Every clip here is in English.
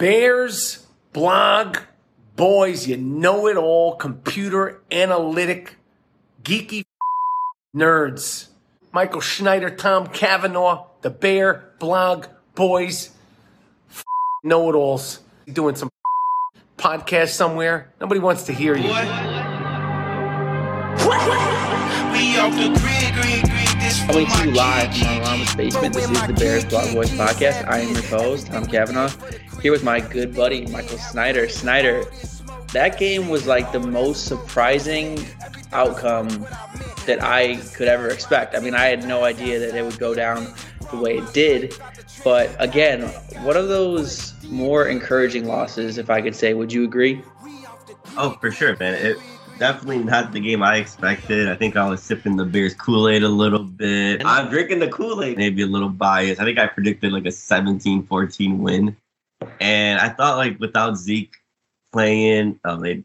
Bears blog boys, you know it all, computer analytic, geeky nerds. Michael Schneider, Tom Kavanaugh, the Bear blog boys, know it alls. Doing some podcast somewhere. Nobody wants to hear you. We off the grid. Coming to you live from my mama's basement. This is the Bears Blog Boys podcast. I am your host, Tom Kavanaugh, here with my good buddy, Michael Schneider. Schneider, that game was like the most surprising outcome that I could ever expect. I mean, I had no idea that it would go down the way it did. But again, one of those more encouraging losses, if I could say. Would you agree? Oh, for sure, man. Definitely not the game I expected. I think I was sipping the Bears Kool-Aid a little bit. I'm drinking the Kool-Aid. Maybe a little biased. I think I predicted like a 17-14 win. And I thought like without Zeke playing, they'd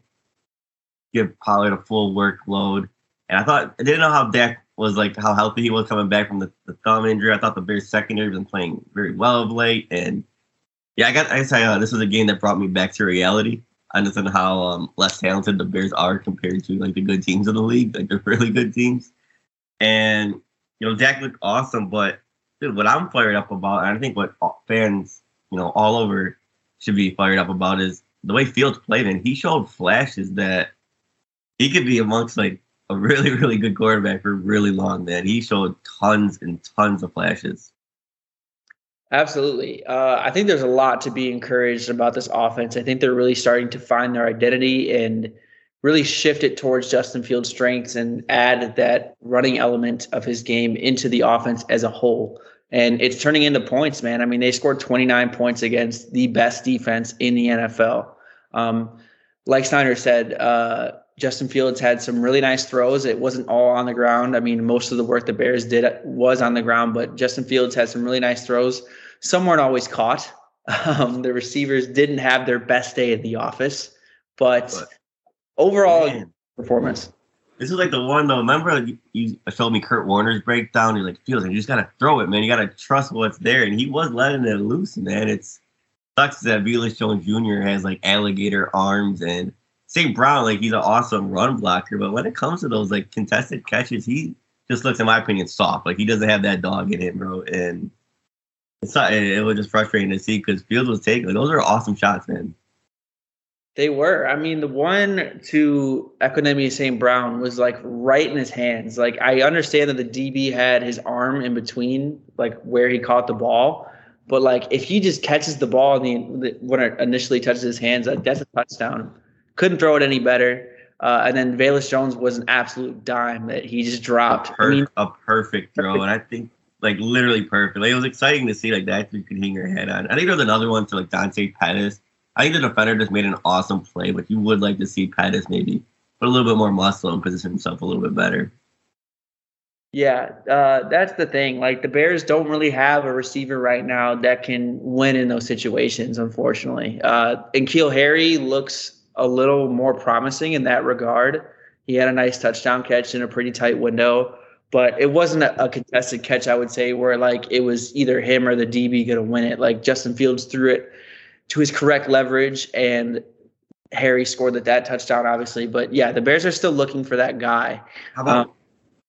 give Pollard a full workload. And I didn't know how Dak was, like how healthy he was coming back from the thumb injury. I thought the Bears secondary was playing very well of late. And yeah, I guess this was a game that brought me back to reality. I understand how less talented the Bears are compared to like the good teams in the league, like the really good teams. And you know, Dak looked awesome, but dude, what I'm fired up about, and I think what fans, you know, all over should be fired up about, is the way Fields played, and he showed flashes that he could be amongst like a really, really good quarterback for really long. Man, he showed tons and tons of flashes. Absolutely. I think there's a lot to be encouraged about this offense. I think they're really starting to find their identity and really shift it towards Justin Fields' strengths and add that running element of his game into the offense as a whole. And it's turning into points, man. I mean, they scored 29 points against the best defense in the NFL. Like Snyder said, Justin Fields had some really nice throws. It wasn't all on the ground. I mean, most of the work the Bears did was on the ground, but Justin Fields had some really nice throws. Some weren't always caught. The receivers didn't have their best day at the office, but overall, man, performance. This is like the one, though. Remember, like, you showed me Kurt Warner's breakdown. You're like, Fields, you just got to throw it, man. You got to trust what's there. And he was letting it loose, man. It sucks that Velas Jones Jr. has like alligator arms, and St. Brown, like, he's an awesome run blocker, but when it comes to those like contested catches, he just looks, in my opinion, soft. Like, he doesn't have that dog in him, bro. And it was just frustrating to see because Fields was taking those are awesome shots, man. They were. I mean, the one to Equanimeous St. Brown was like right in his hands. Like, I understand that the DB had his arm in between, like where he caught the ball, but like if he just catches the ball and when it initially touches his hands, like, that's a touchdown. Couldn't throw it any better. And then Velus Jones was an absolute dime that he just dropped. A perfect throw. And I think, like, literally perfect. Like, it was exciting to see, like, that you could hang your head on. I think there was another one to, like, Dante Pettis. I think the defender just made an awesome play, but you would like to see Pettis maybe put a little bit more muscle and position himself a little bit better. Yeah, that's the thing. Like, the Bears don't really have a receiver right now that can win in those situations, unfortunately. N'Keal Harry looks a little more promising in that regard. He had a nice touchdown catch in a pretty tight window, but it wasn't a contested catch, I would say, where like it was either him or the DB going to win it. Like, Justin Fields threw it to his correct leverage, and Harry scored that touchdown, obviously. But yeah, the Bears are still looking for that guy. How about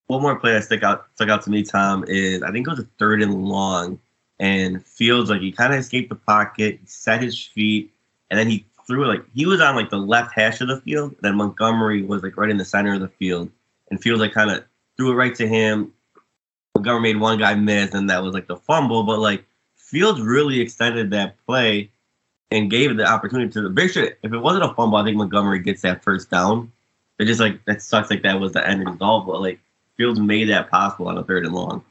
one more play that stuck out to me, Tom, is I think it was a 3rd and long, and Fields, like, he kind of escaped the pocket, set his feet, and then he threw it, like, he was on like the left hash of the field. Then Montgomery was like right in the center of the field, and Fields like kind of threw it right to him. Montgomery made one guy miss, and that was like the fumble. But like, Fields really extended that play and gave the opportunity to the Bears. If it wasn't a fumble, I think Montgomery gets that first down. It just, like, that sucks. Like, that was the end result, but like, Fields made that possible on a 3rd and long.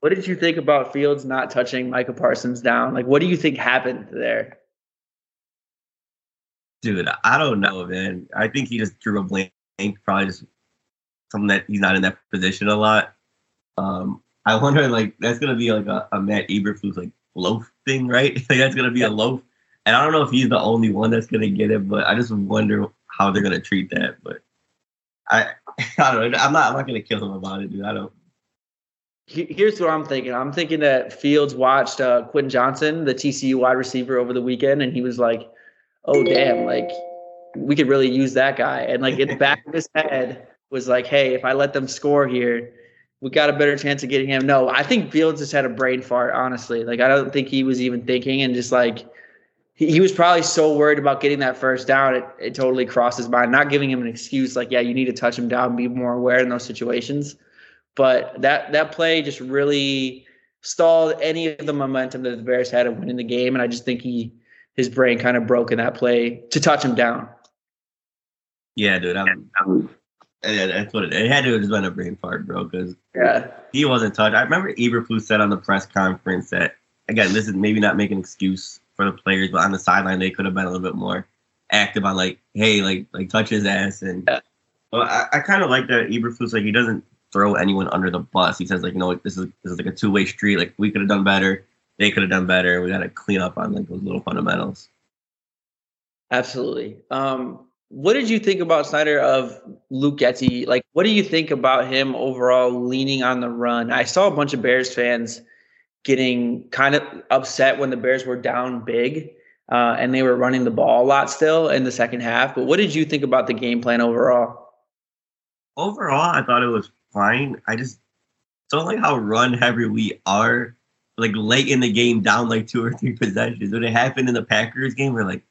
What did you think about Fields not touching Micah Parsons down? Like, what do you think happened there? Dude, I don't know, man. I think he just drew a blank, probably just something that he's not in that position a lot. I wonder, like, that's going to be like a Matt Eberflus, like, loaf thing, right? Like, that's going to be a loaf. And I don't know if he's the only one that's going to get it, but I just wonder how they're going to treat that. But I don't know. I'm not going to kill him about it, dude. I don't. Here's what I'm thinking. I'm thinking that Fields watched Quentin Johnson, the TCU wide receiver, over the weekend, and he was like, oh, damn, like, we could really use that guy. And, like, in the back of his head was like, hey, if I let them score here, we got a better chance of getting him. No, I think Fields just had a brain fart, honestly. Like, I don't think he was even thinking, and just, like, he was probably so worried about getting that first down, it totally crossed his mind. Not giving him an excuse like, yeah, you need to touch him down, be more aware in those situations. But that play just really stalled any of the momentum that the Bears had of winning the game, and I just think his brain kind of broke in that play to touch him down. Yeah, dude, that's what it had to have just been a brain fart, bro, because he wasn't touched. I remember Eberflus said on the press conference that, again, this is maybe not making an excuse for the players, but on the sideline they could have been a little bit more active on, like, hey, like touch his ass. And well, I kind of like that Eberflus, like, he doesn't throw anyone under the bus. He says, like, you know, like, this is like a two-way street. Like, we could have done better. They could have done better. We got to clean up on, like, those little fundamentals. Absolutely. What did you think about Snyder of Luke Getty? Like, what do you think about him overall leaning on the run? I saw a bunch of Bears fans getting kind of upset when the Bears were down big and they were running the ball a lot still in the second half. But what did you think about the game plan overall? Overall, I thought it was fine. I just don't like how run heavy we are, like, late in the game, down like 2 or 3 possessions. When it happened in the Packers game, we're like,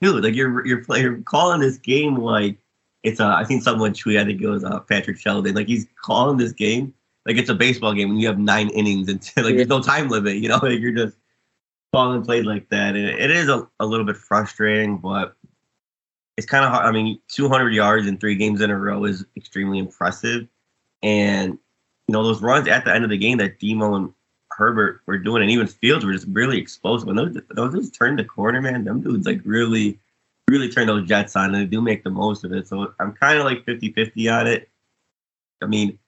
dude, like, you're calling this game like it's a, I think someone tweeted, I think it was Patrick Sheldon, like, he's calling this game like it's a baseball game and you have 9 innings until, like, there's no time limit, you know, like, you're just calling plays like that. And it is a little bit frustrating, but it's kind of hard. I mean, 200 yards in 3 games in a row is extremely impressive. And, you know, those runs at the end of the game that Demo and Herbert were doing, and even Fields, were just really explosive. When those dudes turned the corner, man, them dudes, like, really, really turned those jets on, and they do make the most of it. So I'm kind of like 50-50 on it. I mean,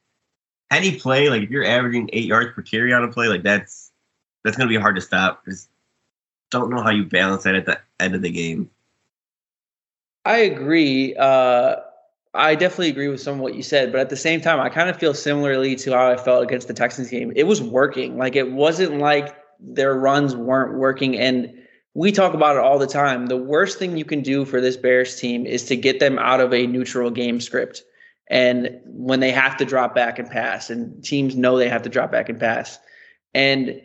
any play, like, if you're averaging 8 yards per carry on a play, like, that's going to be hard to stop. Just don't know how you balance that at the end of the game. I agree. I definitely agree with some of what you said, but at the same time, I kind of feel similarly to how I felt against the Texans game. It was working. Like, it wasn't like their runs weren't working, and we talk about it all the time. The worst thing you can do for this Bears team is to get them out of a neutral game script, and when they have to drop back and pass, and teams know they have to drop back and pass. And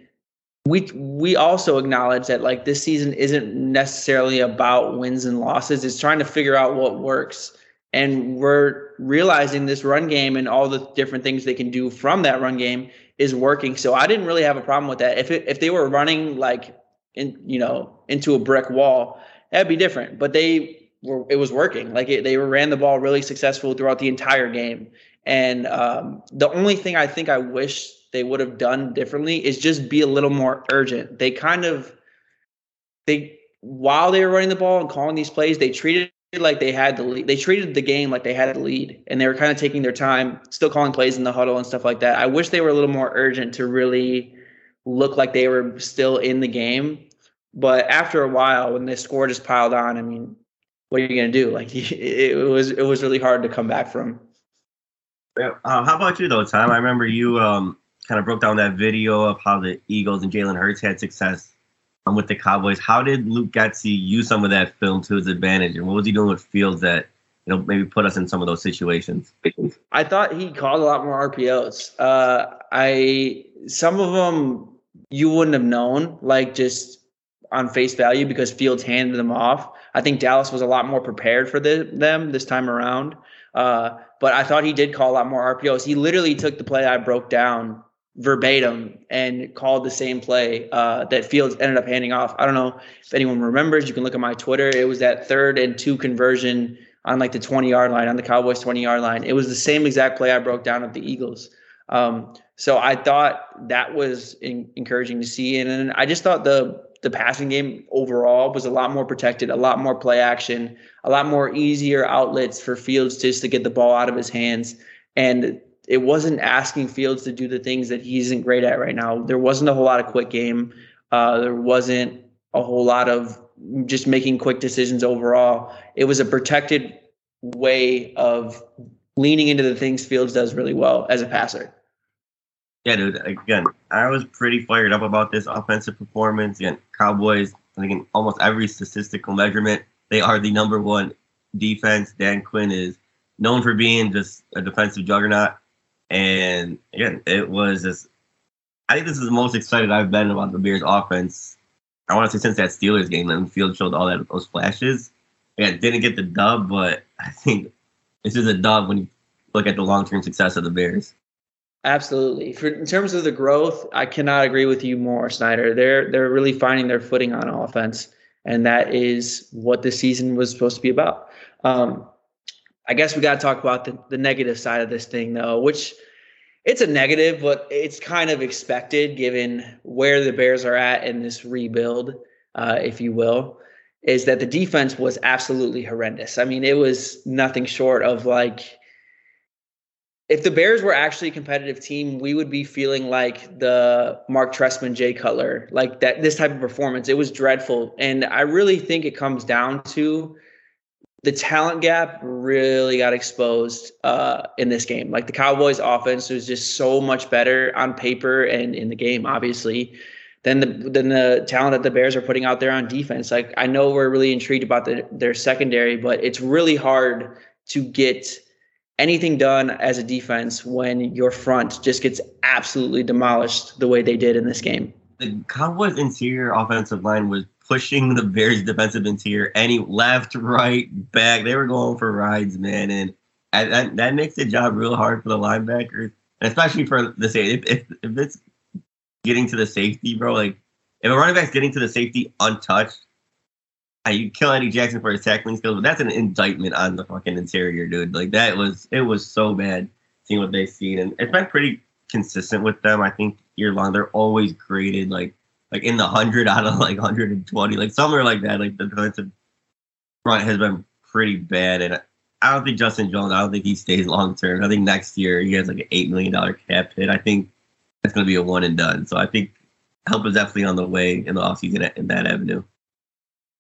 we also acknowledge that, like, this season isn't necessarily about wins and losses. It's trying to figure out what works. And we're realizing this run game and all the different things they can do from that run game is working. So I didn't really have a problem with that. If they were running, like, into a brick wall, that'd be different. But it was working. Like, they ran the ball really successful throughout the entire game. And the only thing I think I wish they would have done differently is just be a little more urgent. While they were running the ball and calling these plays, they treated like they had the lead. They treated the game like they had the lead, and they were kind of taking their time, still calling plays in the huddle and stuff like that. I wish they were a little more urgent to really look like they were still in the game. But after a while, when the score just piled on, I mean, what are you going to do? Like, it was really hard to come back from. Yeah. How about you, though, Tom? I remember you kind of broke down that video of how the Eagles and Jalen Hurts had success with the Cowboys. How did Luke Getzy use some of that film to his advantage, and what was he doing with Fields that, you know, maybe put us in some of those situations? I thought he called a lot more RPOs. Some of them you wouldn't have known, like, just on face value, because Fields handed them off. I think Dallas was a lot more prepared for them this time around. But I thought he did call a lot more RPOs. He literally took the play I broke down verbatim and called the same play that Fields ended up handing off. I don't know if anyone remembers. You can look at my Twitter. It was that 3rd and 2 conversion on, like, the 20-yard line, on the Cowboys' 20-yard line. It was the same exact play I broke down of the Eagles. So I thought that was encouraging to see. And then I just thought the passing game overall was a lot more protected, a lot more play action, a lot more easier outlets for Fields just to get the ball out of his hands. And it wasn't asking Fields to do the things that he isn't great at right now. There wasn't a whole lot of quick game. There wasn't a whole lot of just making quick decisions overall. It was a protected way of leaning into the things Fields does really well as a passer. Yeah, dude, again, I was pretty fired up about this offensive performance. Again, Cowboys, I think in almost every statistical measurement, they are the number one defense. Dan Quinn is known for being just a defensive juggernaut. And again, it was just, I think this is the most excited I've been about the Bears offense. I want to say since that Steelers game, and Field showed all that, those flashes. Again, didn't get the dub, but I think this is a dub when you look at the long-term success of the Bears. Absolutely. In terms of the growth, I cannot agree with you more, Snyder. They're really finding their footing on offense, and that is what the season was supposed to be about. I guess we got to talk about the negative side of this thing, though, which it's a negative, but it's kind of expected given where the Bears are at in this rebuild, if you will, is that the defense was absolutely horrendous. I mean, it was nothing short of like, if the Bears were actually a competitive team, we would be feeling like the Mark Trestman, Jay Cutler, like that, this type of performance. It was dreadful. And I really think it comes down to the talent gap really got exposed in this game. Like the Cowboys offense was just so much better on paper and in the game, obviously, than the talent that the Bears are putting out there on defense. Like I know we're really intrigued about their secondary, but it's really hard to get anything done as a defense when your front just gets absolutely demolished the way they did in this game. The Cowboys' interior offensive line was pushing the Bears' defensive interior any left, right, back. They were going for rides, man, and that makes the job real hard for the linebackers, and especially for the safety. If it's getting to the safety, bro, like if a running back's getting to the safety untouched, you kill Eddie Jackson for his tackling skills, but that's an indictment on the fucking interior, dude. Like it was so bad seeing what they've seen, and it's been pretty consistent with them. I think year long they're always graded like in the 100 out of like 120, like somewhere like that. Like the defensive front has been pretty bad, and I don't think Justin Jones, I don't think he stays long term. I think next year he has like an $8 million cap hit. I think that's going to be a one and done. So I think help is definitely on the way in the offseason in that avenue.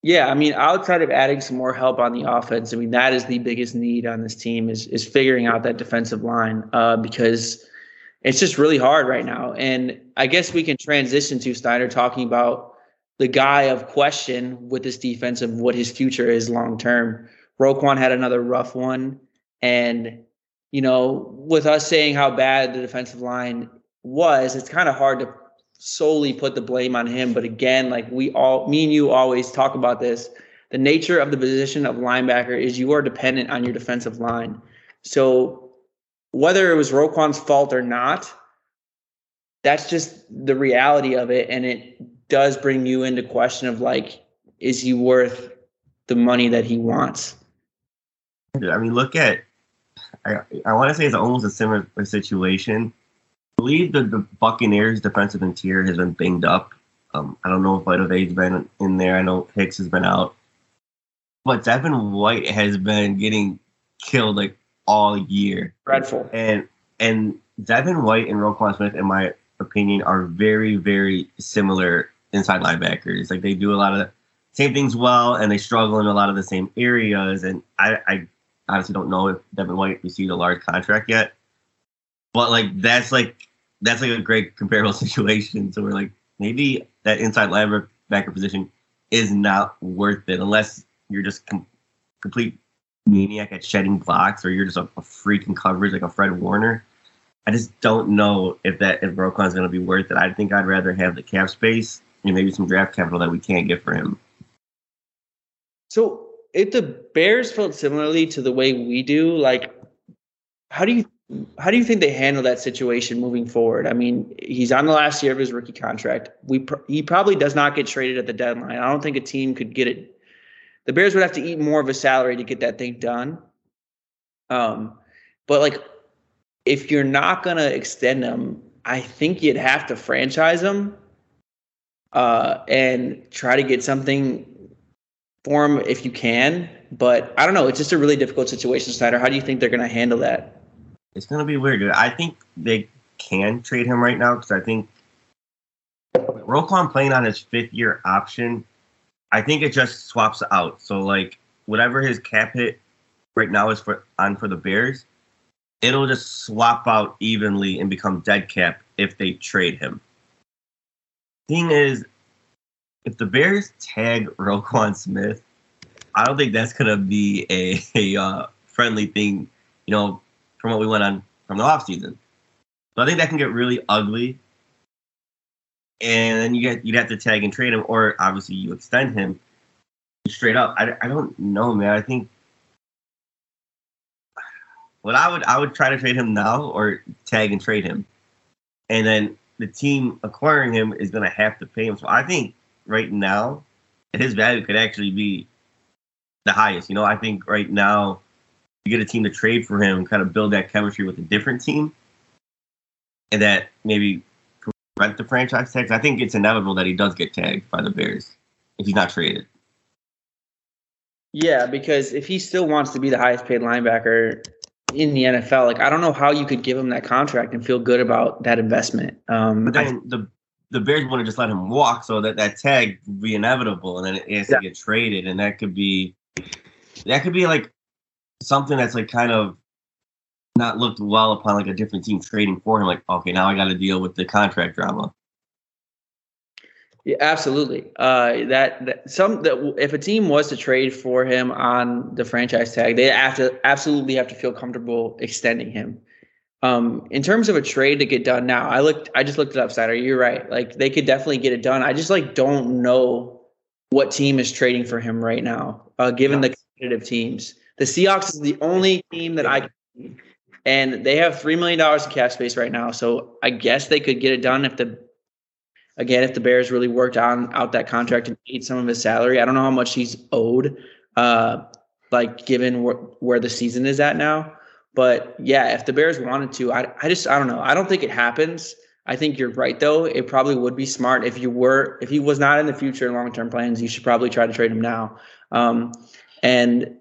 Yeah, I mean, outside of adding some more help on the offense, I mean, that is the biggest need on this team is figuring out that defensive line because it's just really hard right now. And I guess we can transition to Snyder talking about the guy of question with this defense and what his future is long term. Roquan had another rough one. And, you know, with us saying how bad the defensive line was, it's kind of hard to solely put the blame on him. But again, like me and you always talk about this, the nature of the position of linebacker is you are dependent on your defensive line. So whether it was Roquan's fault or not, that's just the reality of it. And it does bring you into question of like, is he worth the money that he wants? I mean, look at, I want to say it's almost a similar situation. I believe that the Buccaneers' defensive interior has been banged up. I don't know if Vita's been in there. I know Hicks has been out. But Devin White has been getting killed like all year. Dreadful. And Devin White and Roquan Smith, in my opinion, are very, very similar inside linebackers. Like they do a lot of the same things well, and they struggle in a lot of the same areas. And I honestly don't know if Devin White received a large contract yet. But like that's like a great comparable situation. So we're like, maybe that inside linebacker position is not worth it unless you're just complete maniac at shedding blocks, or you're just a freak in coverage like a Fred Warner. I just don't know if Roquan's going to be worth it. I think I'd rather have the cap space and maybe some draft capital that we can't get for him. So if the Bears felt similarly to the way we do, like how do you think they handle that situation moving forward? I mean, he's on the last year of his rookie contract. He probably does not get traded at the deadline. I don't think a team could get it. The Bears would have to eat more of a salary to get that thing done. But like, if you're not going to extend him, I think you'd have to franchise him and try to get something for him if you can. But I don't know. It's just a really difficult situation, Snyder. How do you think they're going to handle that? It's going to be weird, dude. I think they can trade him right now because I think Roquan playing on his fifth-year option, I think it just swaps out. So, like, whatever his cap hit right now is for the Bears, it'll just swap out evenly and become dead cap if they trade him. Thing is, if the Bears tag Roquan Smith, I don't think that's going to be a friendly thing, you know, from what we went on from the offseason. So I think that can get really ugly. And then you'd have to tag and trade him, or obviously you extend him straight up. I don't know, man. I think what I would try to trade him now or tag and trade him. And then the team acquiring him is going to have to pay him. So I think right now his value could actually be the highest. You know, I think right now you get a team to trade for him, kind of build that chemistry with a different team, and that maybe prevent the franchise tags. I think it's inevitable that he does get tagged by the Bears if he's not traded. Yeah, because if he still wants to be the highest paid linebacker in the NFL, like, I don't know how you could give him that contract and feel good about that investment. But then the Bears want to just let him walk, so that tag would be inevitable, and then it has to get traded, and that could be like something that's like kind of not looked well upon, like a different team trading for him. Like, okay, now I got to deal with the contract drama. Yeah, absolutely. If a team was to trade for him on the franchise tag, they absolutely have to feel comfortable extending him. In terms of a trade to get done now, I just looked it up, Sider. You're right. Like, they could definitely get it done. I just don't know what team is trading for him right now, given the competitive teams. The Seahawks is the only team that I can see, and they have $3 million in cap space right now. So I guess they could get it done if the Bears really worked out that contract and paid some of his salary. I don't know how much he's owed, given where the season is at now. But yeah, if the Bears wanted to, I don't know. I don't think it happens. I think you're right, though. It probably would be smart if he was not in the future in long-term plans, you should probably try to trade him now. And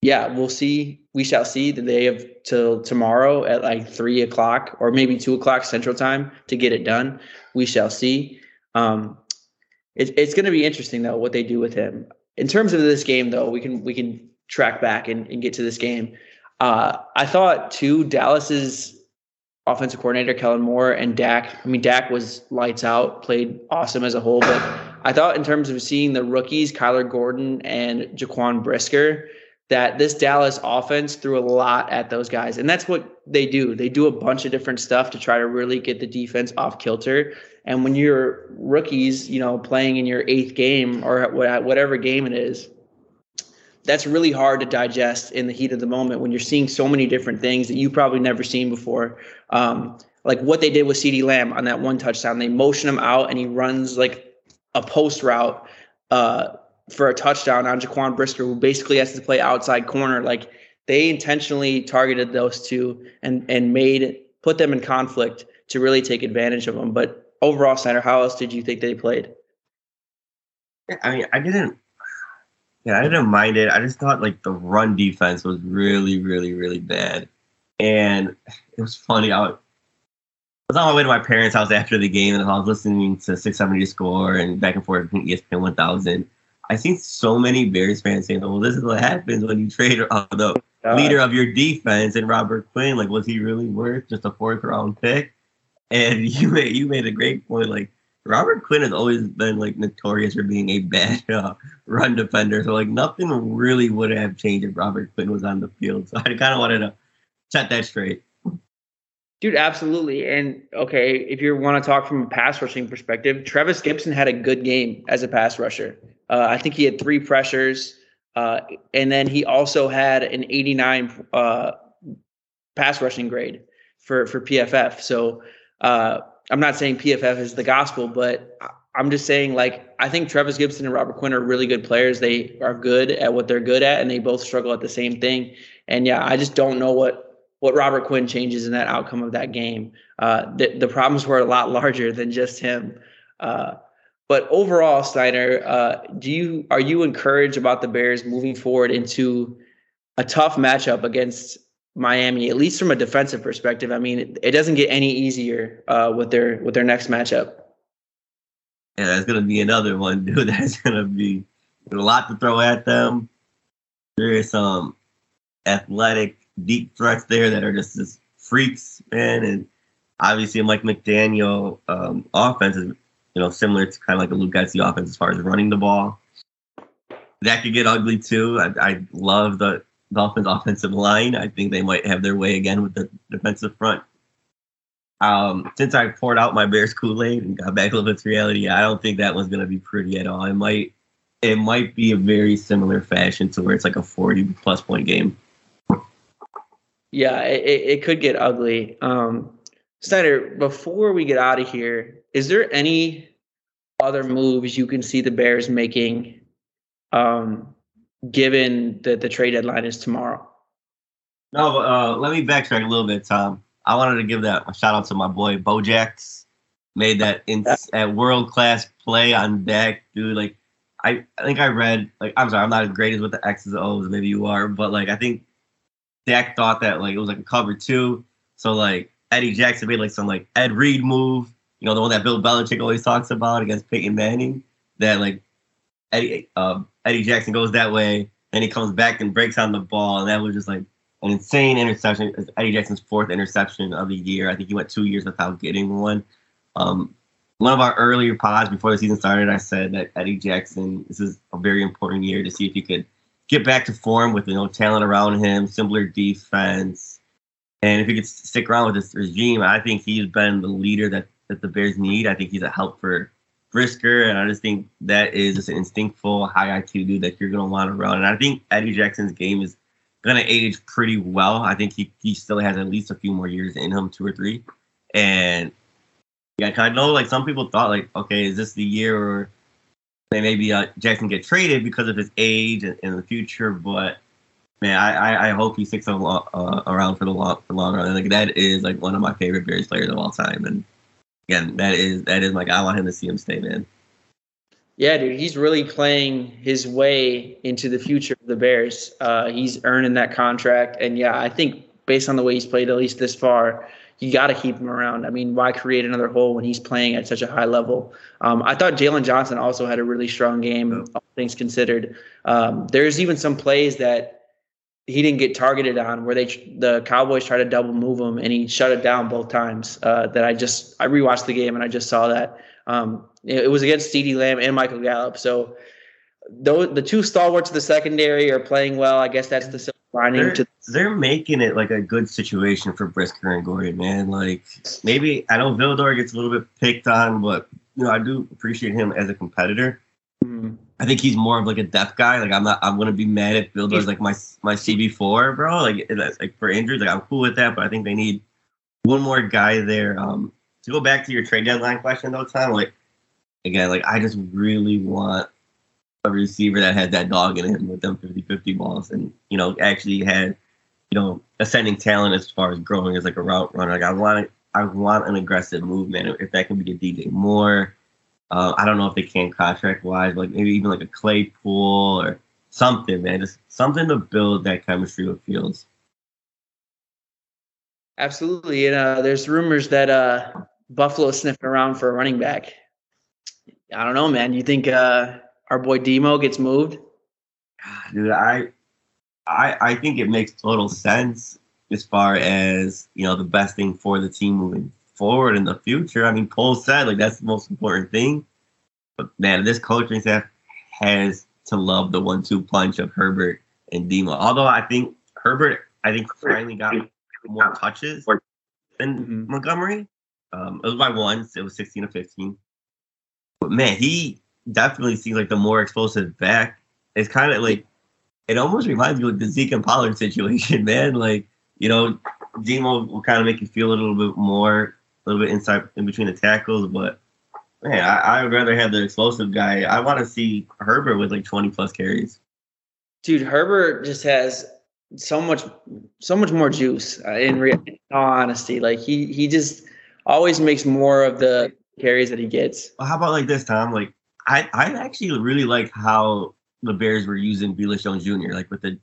yeah, we'll see. We shall see that they have till tomorrow at 3:00 or maybe 2:00 Central Time to get it done. We shall see. It's going to be interesting, though, what they do with him. In terms of this game, though, we can track back and get to this game. I thought, too, Dallas's offensive coordinator, Kellen Moore, and Dak. I mean, Dak was lights out, played awesome as a whole. But I thought in terms of seeing the rookies, Kyler Gordon and Jaquan Brisker, that this Dallas offense threw a lot at those guys. And that's what they do. They do a bunch of different stuff to try to really get the defense off kilter. And when you're rookies, you know, playing in your eighth game or whatever game it is, that's really hard to digest in the heat of the moment when you're seeing so many different things that you probably never seen before. Like what they did with CeeDee Lamb on that one touchdown, they motion him out and he runs like a post route for a touchdown on Jaquan Brisker, who basically has to play outside corner. Like, they intentionally targeted those two and put them in conflict to really take advantage of them. But overall, Snyder, how else did you think they played? I mean, I didn't mind it. I just thought the run defense was really, really, really bad. And it was funny. I was on my way to my parents' house after the game, and I was listening to 670 Score and back and forth between ESPN 1000. I see so many Bears fans saying, well, this is what happens when you trade the leader of your defense and Robert Quinn. Like, was he really worth just a 4th-round pick? And you made a great point. Like, Robert Quinn has always been notorious for being a bad run defender. So nothing really would have changed if Robert Quinn was on the field. So I kind of wanted to set that straight. Dude, absolutely. And okay, if you want to talk from a pass rushing perspective, Travis Gibson had a good game as a pass rusher. I think he had 3 pressures, and then he also had an 89 pass rushing grade for PFF. So I'm not saying PFF is the gospel, but I'm just saying, I think Travis Gibson and Robert Quinn are really good players. They are good at what they're good at, and they both struggle at the same thing. And, yeah, I just don't know what Robert Quinn changes in that outcome of that game. The problems were a lot larger than just him. But overall, Snyder, are you encouraged about the Bears moving forward into a tough matchup against Miami, at least from a defensive perspective? I mean, it doesn't get any easier with their next matchup. Yeah, that's gonna be another one, dude. That's gonna be a lot to throw at them. There is some athletic deep threats there that are just freaks, man. And obviously, Mike McDaniel offense is, you know, similar to kind of like a Luke Getty offense as far as running the ball. That could get ugly too. I love the Dolphins' offensive line. I think they might have their way again with the defensive front. Since I poured out my Bears Kool-Aid and got back a little bit to reality, I don't think that one's going to be pretty at all. It might be a very similar fashion to where it's like a 40-plus point game. Yeah, it could get ugly. Snyder, before we get out of here, is there any other moves you can see the Bears making given that the trade deadline is tomorrow? No, let me backtrack a little bit, Tom. I wanted to give that a shout out to my boy Bojax. Made that at world class play on Dak, dude. Like, I think I read, like, I'm sorry, I'm not as great as with the X's and O's. Maybe you are, but like I think Dak thought that like it was like a cover 2. So like Eddie Jackson made like some like Ed Reed move, you know, the one that Bill Belichick always talks about against Peyton Manning. That like Eddie Jackson goes that way, then he comes back and breaks on the ball, and that was just like an insane interception. It's Eddie Jackson's 4th interception of the year. I think he went 2 years without getting one. One of our earlier pods before the season started, I said that Eddie Jackson, this is a very important year to see if he could get back to form with, you know, talent around him, similar defense, and if he could stick around with this regime. I think he's been the leader that the Bears need. I think he's a help for Brisker, and I just think that is just an instinctful, high IQ dude that you're going to want to run. And I think Eddie Jackson's game is going to age pretty well. I think he still has at least a few more years in him, 2 or 3. And yeah, I know like some people thought like, okay, is this the year or they maybe Jackson get traded because of his age in the future? But man, I hope he sticks around for the long run. And, like, that is like one of my favorite Bears players of all time. And again, that is like, I want him to see him stay, man. Yeah, dude, he's really playing his way into the future of the Bears. He's earning that contract. And, yeah, I think based on the way he's played, at least this far, you got to keep him around. I mean, why create another hole when he's playing at such a high level? I thought Jalen Johnson also had a really strong game, all things considered. There's even some plays that he didn't get targeted on where the Cowboys tried to double move him, and he shut it down both times. I rewatched the game, and I just saw that. It was against CeeDee Lamb and Michael Gallup. So though the two stalwarts of the secondary are playing well, I guess that's the silver lining. They're making it like a good situation for Brisker and Gordon, man. Like, maybe I know Vildor gets a little bit picked on, but you know, I do appreciate him as a competitor. Mm-hmm. I think he's more of like a depth guy. Like, I'm going to be mad at Vildor's like my CB4, bro. Like, that's like for injuries, like I'm cool with that, but I think they need one more guy there. To go back to your trade deadline question though, Tom, like, again, like, I just really want a receiver that had that dog in him with them 50-50 balls and, you know, actually had, you know, ascending talent as far as growing as like a route runner. Like, I want an aggressive movement. If that can be a DJ Moore, I don't know if they can contract wise, but like maybe even like a Claypool or something, man. Just something to build that chemistry with Fields. Absolutely. And there's rumors that Buffalo is sniffing around for a running back. I don't know, man. You think our boy Demo gets moved? Dude, I think it makes total sense as far as, you know, the best thing for the team moving forward in the future. I mean, Cole said, like, that's the most important thing. But, man, this coaching staff has to love the 1-2 punch of Herbert and Demo. Although I think Herbert finally got more touches than Montgomery. It was by one. So it was 16 of 15. But, man, he definitely seems like the more explosive back. It's kind of like, it almost reminds me of the Zeke and Pollard situation, man. Like, you know, Demo will kind of make you feel a little bit more, a little bit inside in between the tackles. But, man, I'd rather have the explosive guy. I want to see Herbert with, like, 20-plus carries. Dude, Herbert just has so much more juice, in all honesty. Like, he just always makes more of the carries that he gets. Well, how about like this, Tom? Like, I actually really like how the Bears were using Bealish Jones Jr., like with the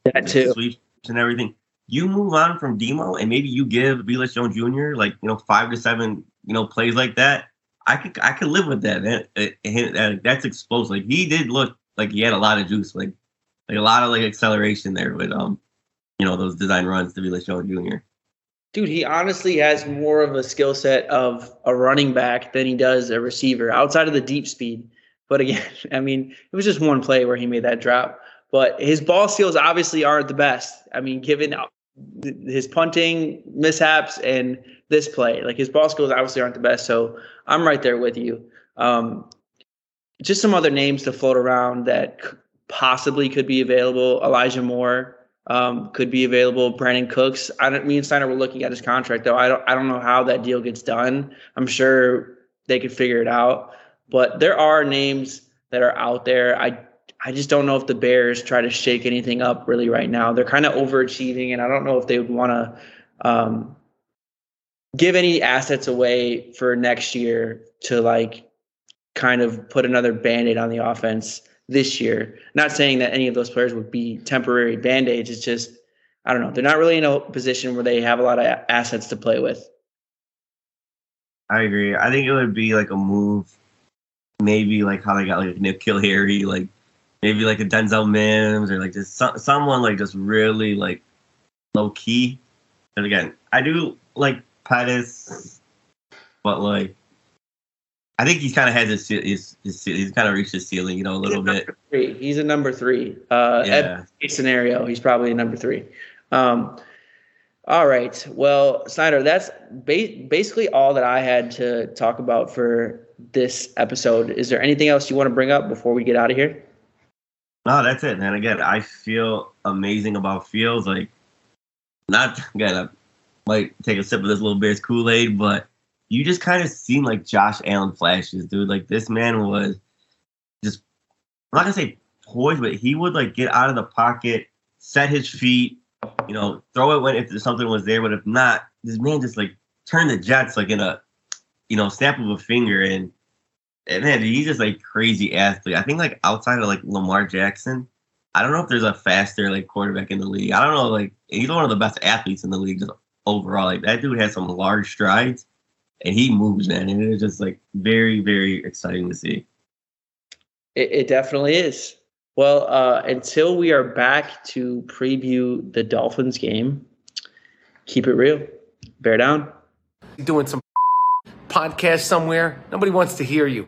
sweeps and everything. You move on from Demo and maybe you give Velas Jones Jr. like, you know, 5 to 7, you know, plays like that. I could live with that, man. That's exposed. Like, he did look like he had a lot of juice, like a lot of like acceleration there with you know, those design runs to Velas Jones Jr. Dude, he honestly has more of a skill set of a running back than he does a receiver outside of the deep speed. But again, I mean, it was just one play where he made that drop. But his ball skills obviously aren't the best. I mean, given his punting mishaps and this play, like his ball skills obviously aren't the best. So I'm right there with you. Just some other names to float around that possibly could be available. Elijah Moore could be available. Brandon Cooks. Me and Steiner were looking at his contract, though. I don't know how that deal gets done. I'm sure they could figure it out. But there are names that are out there. I just don't know if the Bears try to shake anything up really right now. They're kind of overachieving, and I don't know if they would want to give any assets away for next year to like kind of put another Band-Aid on the offense this year. Not saying that any of those players would be temporary Band-Aids. It's just, I don't know. They're not really in a position where they have a lot of assets to play with. I agree. I think it would be like a move, maybe like how they got like N'Keal Harry, like maybe like a Denzel Mims or like just someone like just really like low key. And again, I do like Pettis, but like I think he's kind of has he's kind of reached his ceiling, you know, a little bit. He's a number three. Every scenario, he's probably a number three. All right, well, Snyder, that's basically all that I had to talk about for this episode. Is there anything else you want to bring up before we get out of here? No, that's it, man. Again, I feel amazing about Fields. Like, not again, I might take a sip of this little Bears Kool-Aid, but you just kind of seem like Josh Allen flashes, dude. Like, this man was just, I'm not going to say poised, but he would, like, get out of the pocket, set his feet, you know, throw it when if something was there. But if not, this man just, like, turned the Jets, like, in a, you know, snap of a finger. And man, he's just like crazy athlete. I think like outside of like Lamar Jackson, I don't know if there's a faster like quarterback in the league. I don't know, like he's one of the best athletes in the league just overall. Like that dude has some large strides and he moves, man. And it's just like very, very exciting to see. It definitely is. Well, until we are back to preview the Dolphins game, keep it real. Bear down. Doing some podcast somewhere. Nobody wants to hear you.